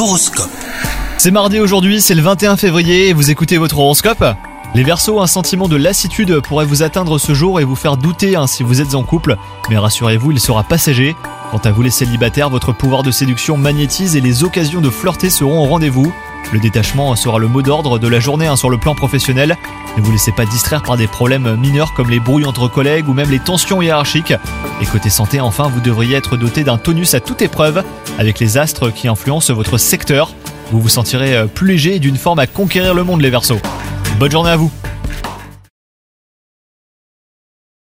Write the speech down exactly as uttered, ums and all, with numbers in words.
l'horoscope. C'est mardi aujourd'hui, c'est le vingt et un février et vous écoutez votre horoscope. Les Verseaux, un sentiment de lassitude pourrait vous atteindre ce jour et vous faire douter hein, si vous êtes en couple. Mais rassurez-vous, il sera passager. Quant à vous les célibataires, votre pouvoir de séduction magnétise et les occasions de flirter seront au rendez-vous. Le détachement sera le mot d'ordre de la journée hein, sur le plan professionnel. Ne vous laissez pas distraire par des problèmes mineurs comme les brouilles entre collègues ou même les tensions hiérarchiques. Et côté santé, enfin, vous devriez être doté d'un tonus à toute épreuve avec les astres qui influencent votre secteur. Vous vous sentirez plus léger et d'une forme à conquérir le monde, les Verseaux. Bonne journée à vous!